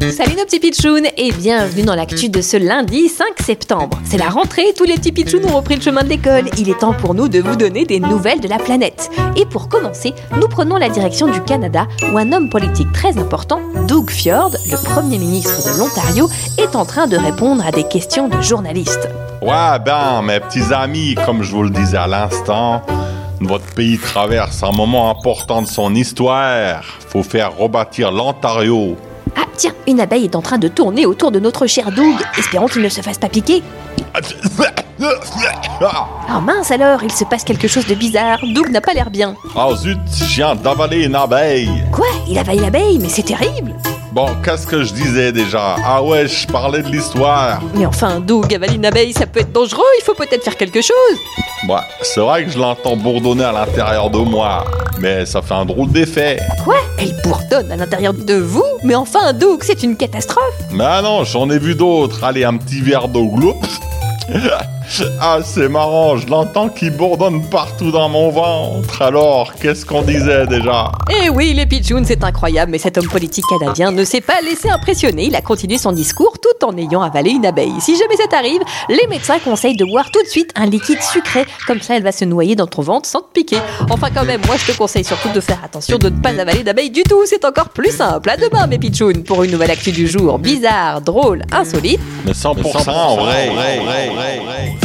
Salut nos petits pitchounes et bienvenue dans l'actu de ce lundi 5 septembre. C'est la rentrée, tous les petits pitchounes ont repris le chemin de l'école. Il est temps pour nous de vous donner des nouvelles de la planète. Et pour commencer, nous prenons la direction du Canada où un homme politique très important, Doug Ford, le Premier ministre de l'Ontario, est en train de répondre à des questions de journalistes. Ouais, mes petits amis, comme je vous le disais à l'instant, votre pays traverse un moment important de son histoire. Faut faire rebâtir l'Ontario. Ah tiens, une abeille est en train de tourner autour de notre cher Doug. Espérons qu'il ne se fasse pas piquer. Ah mince alors, il se passe quelque chose de bizarre. Doug n'a pas l'air bien. Ah zut, je viens d'avaler une abeille. Quoi ? Il avale l'abeille ? Mais c'est terrible. Bon, qu'est-ce que je disais déjà ? Ah ouais, je parlais de l'histoire. Mais enfin, Doug, avaler une abeille, ça peut être dangereux. Il faut peut-être faire quelque chose. Ouais, c'est vrai que je l'entends bourdonner à l'intérieur de moi. Mais ça fait un drôle d'effet. Quoi ? Elle bourdonne à l'intérieur de vous ? Mais enfin, Doug, c'est une catastrophe. Mais non, j'en ai vu d'autres. Allez, un petit verre d'eau gloupe. Ah, c'est marrant, je l'entends qui bourdonne partout dans mon ventre. Alors, qu'est-ce qu'on disait déjà ? Eh oui, les pitchounes, c'est incroyable, mais cet homme politique canadien ne s'est pas laissé impressionner. Il a continué son discours tout en ayant avalé une abeille. Si jamais ça t'arrive, les médecins conseillent de boire tout de suite un liquide sucré. Comme ça, elle va se noyer dans ton ventre sans te piquer. Enfin, quand même, moi, je te conseille surtout de faire attention de ne pas avaler d'abeille du tout. C'est encore plus simple. À demain, mes pitchounes, pour une nouvelle actu du jour. Bizarre, drôle, insolite. Mais 100% vrai.